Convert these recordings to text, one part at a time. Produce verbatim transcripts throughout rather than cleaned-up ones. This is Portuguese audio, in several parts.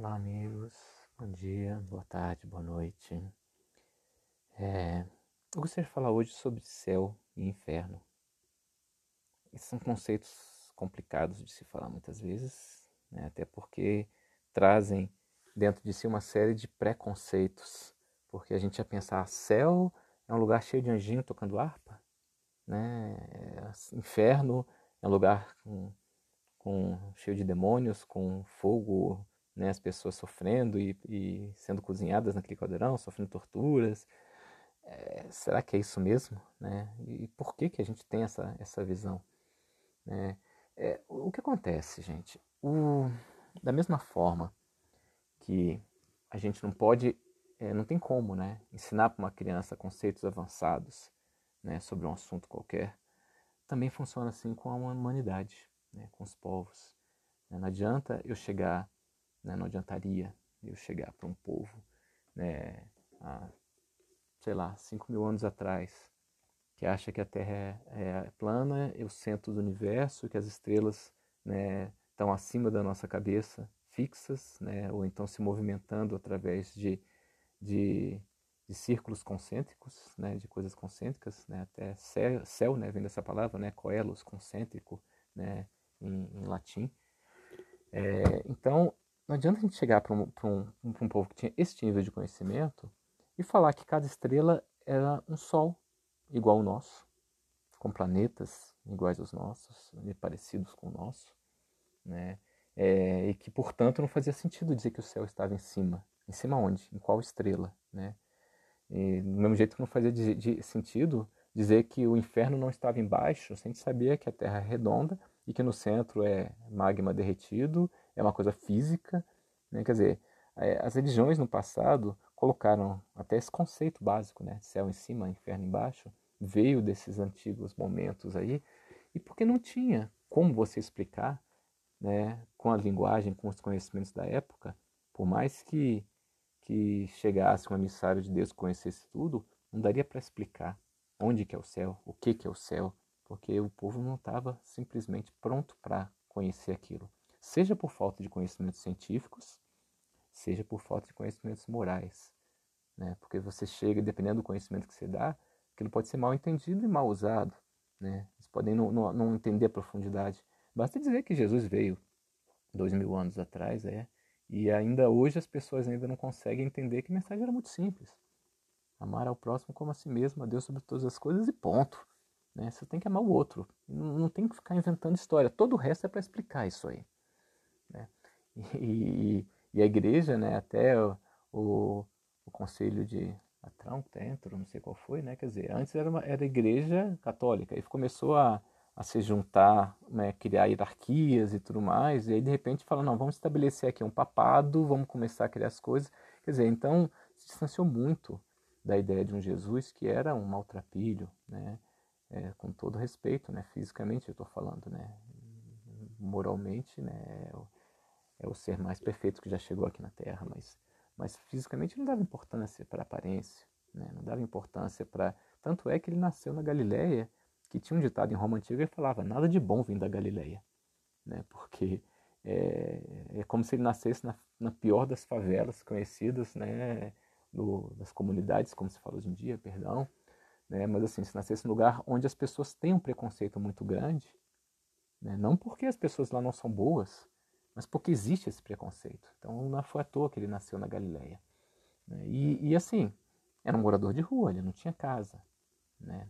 Olá amigos, bom dia, boa tarde, boa noite. É, eu gostaria de falar hoje sobre céu e inferno. Esses são conceitos complicados de se falar muitas vezes, né? Até porque trazem dentro de si uma série de preconceitos, porque a gente ia pensar, céu é um lugar cheio de anjinho tocando harpa, né? Inferno é um lugar com, com, cheio de demônios, com fogo, né, as pessoas sofrendo e, e sendo cozinhadas naquele caldeirão, sofrendo torturas. É, será que é isso mesmo? Né? E por que, que a gente tem essa, essa visão? Né? É, o que acontece, gente? O, da mesma forma que a gente não pode, é, não tem como, né, ensinar para uma criança conceitos avançados, né, sobre um assunto qualquer, também funciona assim com a humanidade, né, com os povos. Não adianta eu chegar... Não adiantaria eu chegar para um povo, né, há, sei lá, cinco mil anos atrás, que acha que a Terra é, é plana, é o centro do universo, que as estrelas, né, estão acima da nossa cabeça, fixas, né, ou então se movimentando através de, de, de círculos concêntricos, né, de coisas concêntricas, né, até céu, céu, né, vem dessa palavra, né, coelos, concêntrico, né, em, em latim. É, então, não adianta a gente chegar para um, um, um povo que tinha esse nível de conhecimento e falar que cada estrela era um sol igual ao nosso, com planetas iguais aos nossos, parecidos com o nosso, né? É, e que, portanto, não fazia sentido dizer que o céu estava em cima. Em cima onde? Em qual estrela, né? E, do mesmo jeito que não fazia de, de sentido dizer que o inferno não estava embaixo, sem saber que a Terra é redonda e que no centro é magma derretido, é uma coisa física, né? Quer dizer, as religiões no passado colocaram até esse conceito básico, né? Céu em cima, inferno embaixo, veio desses antigos momentos aí, e porque não tinha como você explicar, né, com a linguagem, com os conhecimentos da época, por mais que, que chegasse um emissário de Deus que conhecesse tudo, não daria para explicar onde que é o céu, o que que é o céu, porque o povo não estava simplesmente pronto para conhecer aquilo. Seja por falta de conhecimentos científicos, seja por falta de conhecimentos morais, né? Porque você chega, dependendo do conhecimento que você dá, aquilo pode ser mal entendido e mal usado, né? Eles podem não, não, não entender a profundidade. Basta dizer que Jesus veio dois mil anos atrás, é, e ainda hoje as pessoas ainda não conseguem entender que a mensagem era muito simples. Amar ao próximo como a si mesmo, a Deus sobre todas as coisas e ponto, né? Você tem que amar o outro, não, não tem que ficar inventando história, todo o resto é para explicar isso aí. Né? E, e a igreja, né, até o, o, o conselho de Trento, não sei qual foi, né, quer dizer, antes era, uma, era igreja católica, e começou a, a se juntar, né, criar hierarquias e tudo mais, e aí de repente fala, não, vamos estabelecer aqui um papado, vamos começar a criar as coisas, quer dizer, então se distanciou muito da ideia de um Jesus que era um maltrapilho, né, é, com todo respeito, né, fisicamente eu estou falando, né, moralmente, né, é o ser mais perfeito que já chegou aqui na Terra, mas, mas fisicamente não dava importância para a aparência, né? Não dava importância para... Tanto é que ele nasceu na Galileia, que tinha um ditado em Roma Antiga que falava, nada de bom vem da Galileia, né? Porque é, é como se ele nascesse na, na pior das favelas conhecidas, né, do, das comunidades, como se fala hoje em dia, perdão, né? Mas assim, se nascesse num lugar onde as pessoas têm um preconceito muito grande, né? Não porque as pessoas lá não são boas, mas porque existe esse preconceito. Então não foi à toa que ele nasceu na Galileia, né? E, e assim, era um morador de rua, ele não tinha casa, né?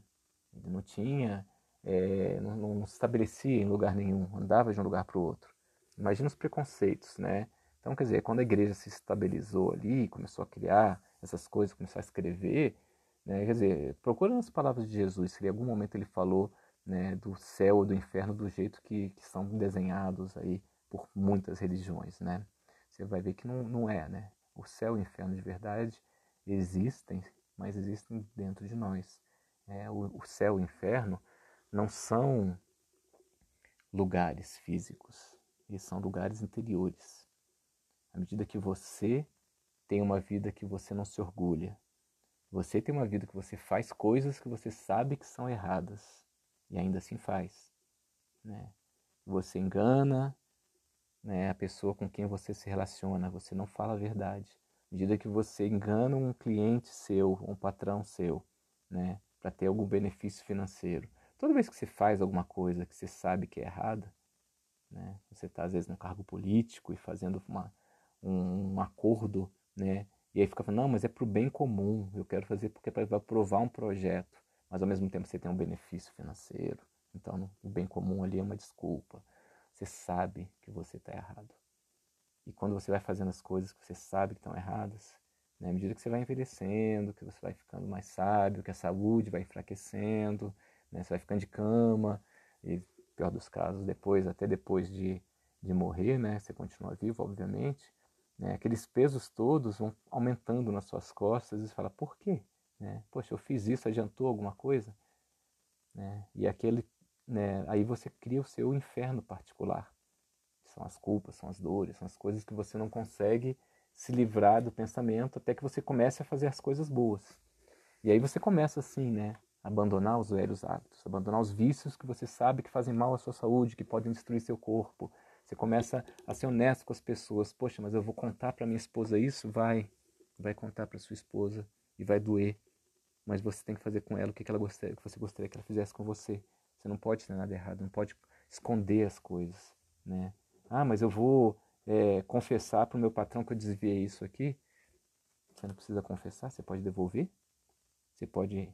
Ele não tinha, é, não, não se estabelecia em lugar nenhum, andava de um lugar para o outro. Imagina os preconceitos, né? Então, quer dizer, quando a igreja se estabilizou ali, começou a criar essas coisas, começou a escrever, né? Quer dizer, procura nas palavras de Jesus, se em algum momento ele falou, né, do céu ou do inferno do jeito que, que são desenhados aí por muitas religiões, né? Você vai ver que não, não é, né? O céu e o inferno de verdade existem, mas existem dentro de nós. É, o, o céu e o inferno não são lugares físicos, eles são lugares interiores. À medida que você tem uma vida que você não se orgulha, você tem uma vida que você faz coisas que você sabe que são erradas e ainda assim faz, né? Você engana, né, a pessoa com quem você se relaciona, você não fala a verdade. À medida que você engana um cliente seu, um patrão seu, né, para ter algum benefício financeiro. Toda vez que você faz alguma coisa que você sabe que é errada, né, você está às vezes no cargo político e fazendo uma, um, um acordo, né, e aí fica falando, não, mas é para o bem comum, eu quero fazer porque é para aprovar um projeto, mas ao mesmo tempo você tem um benefício financeiro, então o bem comum ali é uma desculpa. Você sabe que você está errado. E quando você vai fazendo as coisas que você sabe que estão erradas, né, à medida que você vai envelhecendo, que você vai ficando mais sábio, que a saúde vai enfraquecendo, né, você vai ficando de cama, e pior dos casos, depois, até depois de, de morrer, né, você continua vivo, obviamente, né, aqueles pesos todos vão aumentando nas suas costas, e você fala, por quê? Né, poxa, eu fiz isso, adiantou alguma coisa? Né, e aquele, né, aí você cria o seu inferno particular. São as culpas, são as dores, são as coisas que você não consegue se livrar do pensamento até que você comece a fazer as coisas boas. E aí você começa assim, né? Abandonar os velhos hábitos, abandonar os vícios que você sabe que fazem mal à sua saúde, que podem destruir seu corpo. Você começa a ser honesto com as pessoas. Poxa, mas eu vou contar para minha esposa isso? Vai. Vai contar para sua esposa e vai doer. Mas você tem que fazer com ela o que ela gostaria, que você gostaria que ela fizesse com você. Você não pode ter nada errado, não pode esconder as coisas, né? Ah, mas eu vou é, confessar para o meu patrão que eu desviei isso aqui. Você não precisa confessar, você pode devolver. Você pode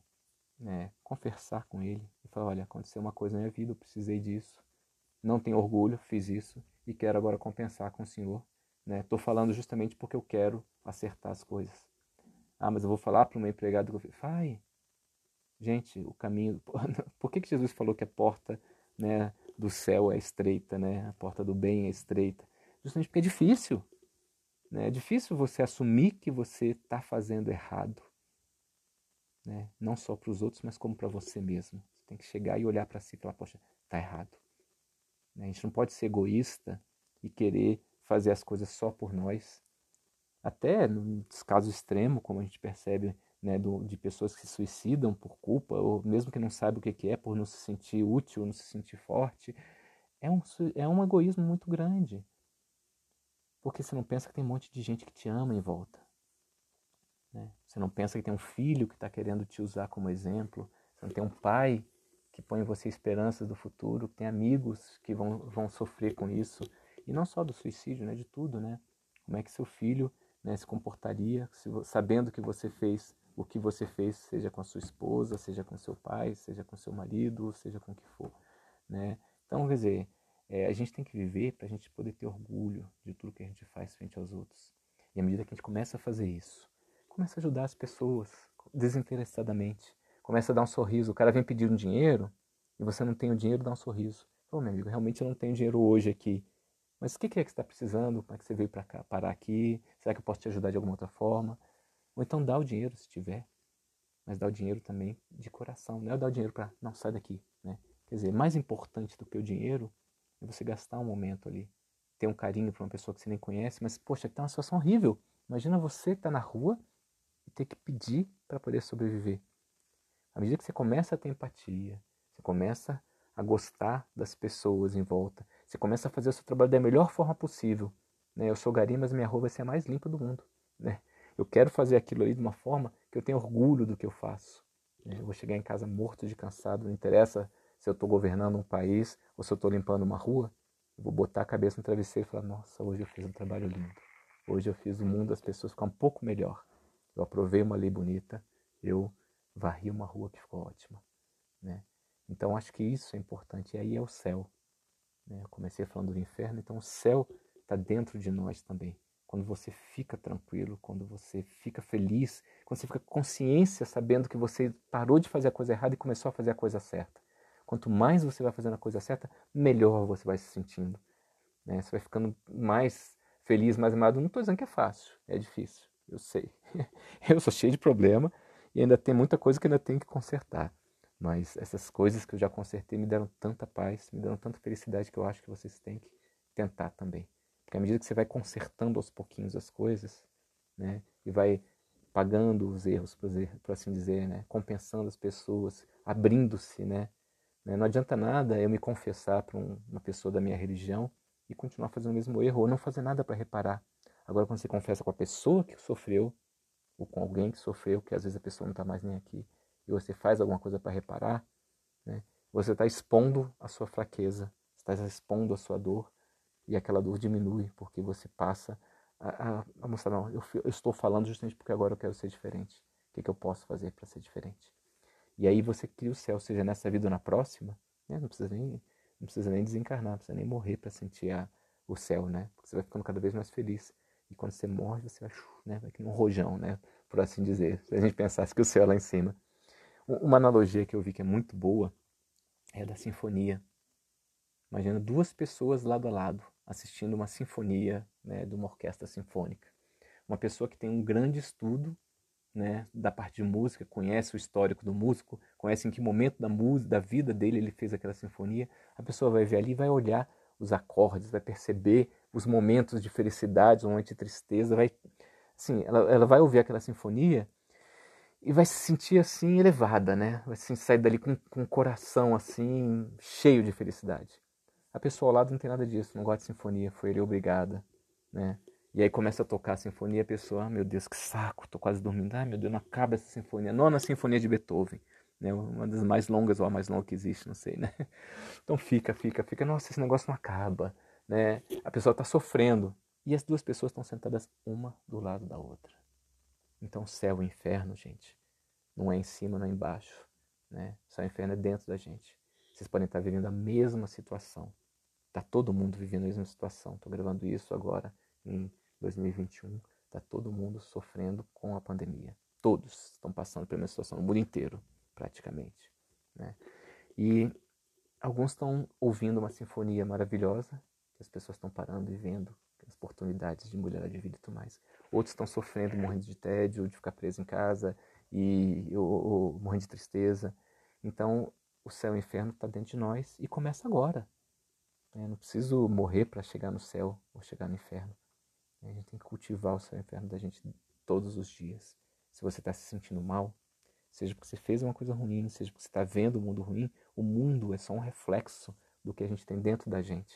é, conversar com ele e falar, olha, aconteceu uma coisa na minha vida, eu precisei disso. Não tenho orgulho, fiz isso e quero agora compensar com o senhor. Né? Estou falando justamente porque eu quero acertar as coisas. Ah, mas eu vou falar para o meu empregado que eu fiz. Vai! Gente, o caminho... Por que que Jesus falou que a porta... né, do céu é estreita, né? A porta do bem é estreita, justamente porque é difícil, né? É difícil você assumir que você está fazendo errado, né? Não só para os outros, mas como para você mesmo. Você tem que chegar e olhar para si e falar, poxa, está errado, né? A gente não pode ser egoísta e querer fazer as coisas só por nós, até nos casos extremos, como a gente percebe, né, do, de pessoas que se suicidam por culpa, ou mesmo que não sabe o que, que é, por não se sentir útil, não se sentir forte, é um, é um egoísmo muito grande. Porque você não pensa que tem um monte de gente que te ama em volta, né? Você não pensa que tem um filho que está querendo te usar como exemplo, você não tem um pai que põe em você esperanças do futuro, tem amigos que vão, vão sofrer com isso, e não só do suicídio, né, de tudo, né? Como é que seu filho, né, se comportaria se, sabendo que você fez o que você fez, seja com a sua esposa, seja com seu pai, seja com seu marido, seja com o que for, né? Então, quer dizer, é, a gente tem que viver para a gente poder ter orgulho de tudo que a gente faz frente aos outros. E à medida que a gente começa a fazer isso, começa a ajudar as pessoas desinteressadamente, começa a dar um sorriso. O cara vem pedir um dinheiro e você não tem o dinheiro, dá um sorriso. Ô, meu amigo, realmente eu não tenho dinheiro hoje aqui, mas o que é que você está precisando? Como é que você veio para cá, parar aqui? Será que eu posso te ajudar de alguma outra forma? Ou então dá o dinheiro se tiver, mas dá o dinheiro também de coração. Não é dar o dinheiro para, não, sai daqui, né? Quer dizer, mais importante do que o dinheiro é você gastar um momento ali, ter um carinho para uma pessoa que você nem conhece, mas, poxa, tá uma situação horrível. Imagina você que está na rua e ter que pedir para poder sobreviver. À medida que você começa a ter empatia, você começa a gostar das pessoas em volta, você começa a fazer o seu trabalho da melhor forma possível, né? Eu sou gari, mas minha rua vai ser a mais limpa do mundo, né? Eu quero fazer aquilo ali de uma forma que eu tenha orgulho do que eu faço. Eu vou chegar em casa morto de cansado, não interessa se eu estou governando um país ou se eu estou limpando uma rua. Eu vou botar a cabeça no travesseiro e falar, nossa, hoje eu fiz um trabalho lindo. Hoje eu fiz o mundo das pessoas ficar um pouco melhor. Eu aprovei uma lei bonita, eu varri uma rua que ficou ótima, né? Então, acho que isso é importante. E aí é o céu, né? Eu comecei falando do inferno, então o céu está dentro de nós também. Quando você fica tranquilo, quando você fica feliz, quando você fica com consciência, sabendo que você parou de fazer a coisa errada e começou a fazer a coisa certa. Quanto mais você vai fazendo a coisa certa, melhor você vai se sentindo, né? Você vai ficando mais feliz, mais amado. Não estou dizendo que é fácil, é difícil, eu sei. Eu sou cheio de problema e ainda tem muita coisa que ainda tenho que consertar. Mas essas coisas que eu já consertei me deram tanta paz, me deram tanta felicidade que eu acho que vocês têm que tentar também. Porque à medida que você vai consertando aos pouquinhos as coisas, né, e vai pagando os erros, por assim dizer, né, compensando as pessoas, abrindo-se, né, né, não adianta nada eu me confessar para um, uma pessoa da minha religião e e continuar fazendo o mesmo erro ou não fazer nada para reparar. Agora, quando você confessa com a pessoa que sofreu ou com alguém que sofreu, que às vezes a pessoa não está mais nem aqui, e você faz alguma coisa para reparar, né? Você está expondo a sua fraqueza, está expondo a sua dor, e aquela dor diminui, porque você passa a, a, a mostrar, não, eu, eu estou falando justamente porque agora eu quero ser diferente. O que, que eu posso fazer para ser diferente? E aí você cria o céu, seja nessa vida ou na próxima, né? Não precisa nem, não precisa nem desencarnar, não precisa nem morrer para sentir a, o céu, né? Porque você vai ficando cada vez mais feliz. E quando você morre, você vai, né, vai num rojão, né, por assim dizer. Se a gente pensasse que o céu é lá em cima. Uma analogia que eu vi que é muito boa é a da sinfonia. Imagina duas pessoas lado a lado assistindo uma sinfonia, né, de uma orquestra sinfônica. Uma pessoa que tem um grande estudo, né, da parte de música, conhece o histórico do músico, conhece em que momento da música, da vida dele ele fez aquela sinfonia. A pessoa vai ver ali, vai olhar os acordes, vai perceber os momentos de felicidade, os momentos de tristeza, vai, assim, ela, ela vai ouvir aquela sinfonia e vai se sentir assim elevada, né? Vai assim, sair dali com, com o coração assim cheio de felicidade. A pessoa ao lado não tem nada disso, não gosta de sinfonia, foi ele obrigada, né? E aí começa a tocar a sinfonia, a pessoa, ah, meu Deus, que saco, tô quase dormindo, ah, meu Deus, não acaba essa sinfonia, nona sinfonia de Beethoven, né? Uma das mais longas, ou a mais longa que existe, não sei, né? Então fica, fica, fica, nossa, esse negócio não acaba, né? A pessoa tá sofrendo, e as duas pessoas estão sentadas uma do lado da outra. Então céu e inferno, gente, não é em cima, não é embaixo, né? Só o inferno é dentro da gente. Vocês podem estar vivendo a mesma situação, tá todo mundo vivendo a mesma situação, tô gravando isso agora em dois mil e vinte e um, está todo mundo sofrendo com a pandemia. Todos estão passando pela mesma situação, no mundo inteiro, praticamente, né? E alguns estão ouvindo uma sinfonia maravilhosa, que as pessoas estão parando e vendo as oportunidades de melhorar de vida e tudo mais. Outros estão sofrendo, morrendo de tédio, de ficar preso em casa, e, ou, ou morrendo de tristeza. Então, o céu e o inferno está dentro de nós e começa agora. Eu não preciso morrer para chegar no céu ou chegar no inferno. A gente tem que cultivar o céu e o inferno da gente todos os dias. Se você está se sentindo mal, seja porque você fez uma coisa ruim, seja porque você está vendo o mundo ruim, o mundo é só um reflexo do que a gente tem dentro da gente.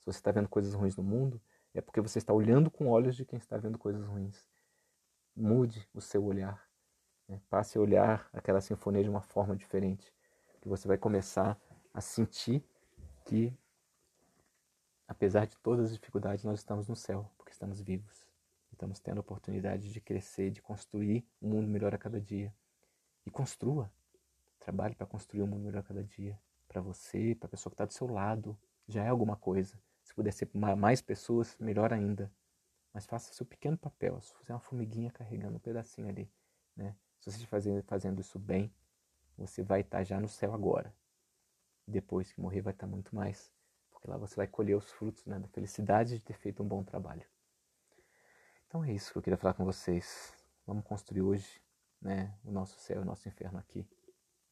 Se você está vendo coisas ruins no mundo, é porque você está olhando com olhos de quem está vendo coisas ruins. Mude o seu olhar, né? Passe a olhar aquela sinfonia de uma forma diferente, que você vai começar a sentir que, apesar de todas as dificuldades, nós estamos no céu, porque estamos vivos. Estamos tendo a oportunidade de crescer, de construir um mundo melhor a cada dia. E construa. Trabalhe para construir um mundo melhor a cada dia. Para você, para a pessoa que está do seu lado. Já é alguma coisa. Se puder ser mais pessoas, melhor ainda. Mas faça o seu pequeno papel. Se fizer uma formiguinha carregando um pedacinho ali, né? Se você estiver fazendo isso bem, você vai estar já no céu agora. Depois que morrer, vai estar muito mais. Lá você vai colher os frutos, né, da felicidade de ter feito um bom trabalho. Então é isso que eu queria falar com vocês. Vamos construir hoje, né, o nosso céu, o nosso inferno aqui,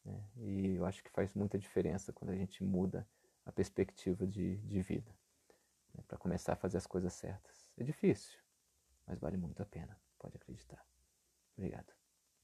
né? E eu acho que faz muita diferença quando a gente muda a perspectiva de, de vida, né, para começar a fazer as coisas certas. É difícil, mas vale muito a pena, pode acreditar. Obrigado.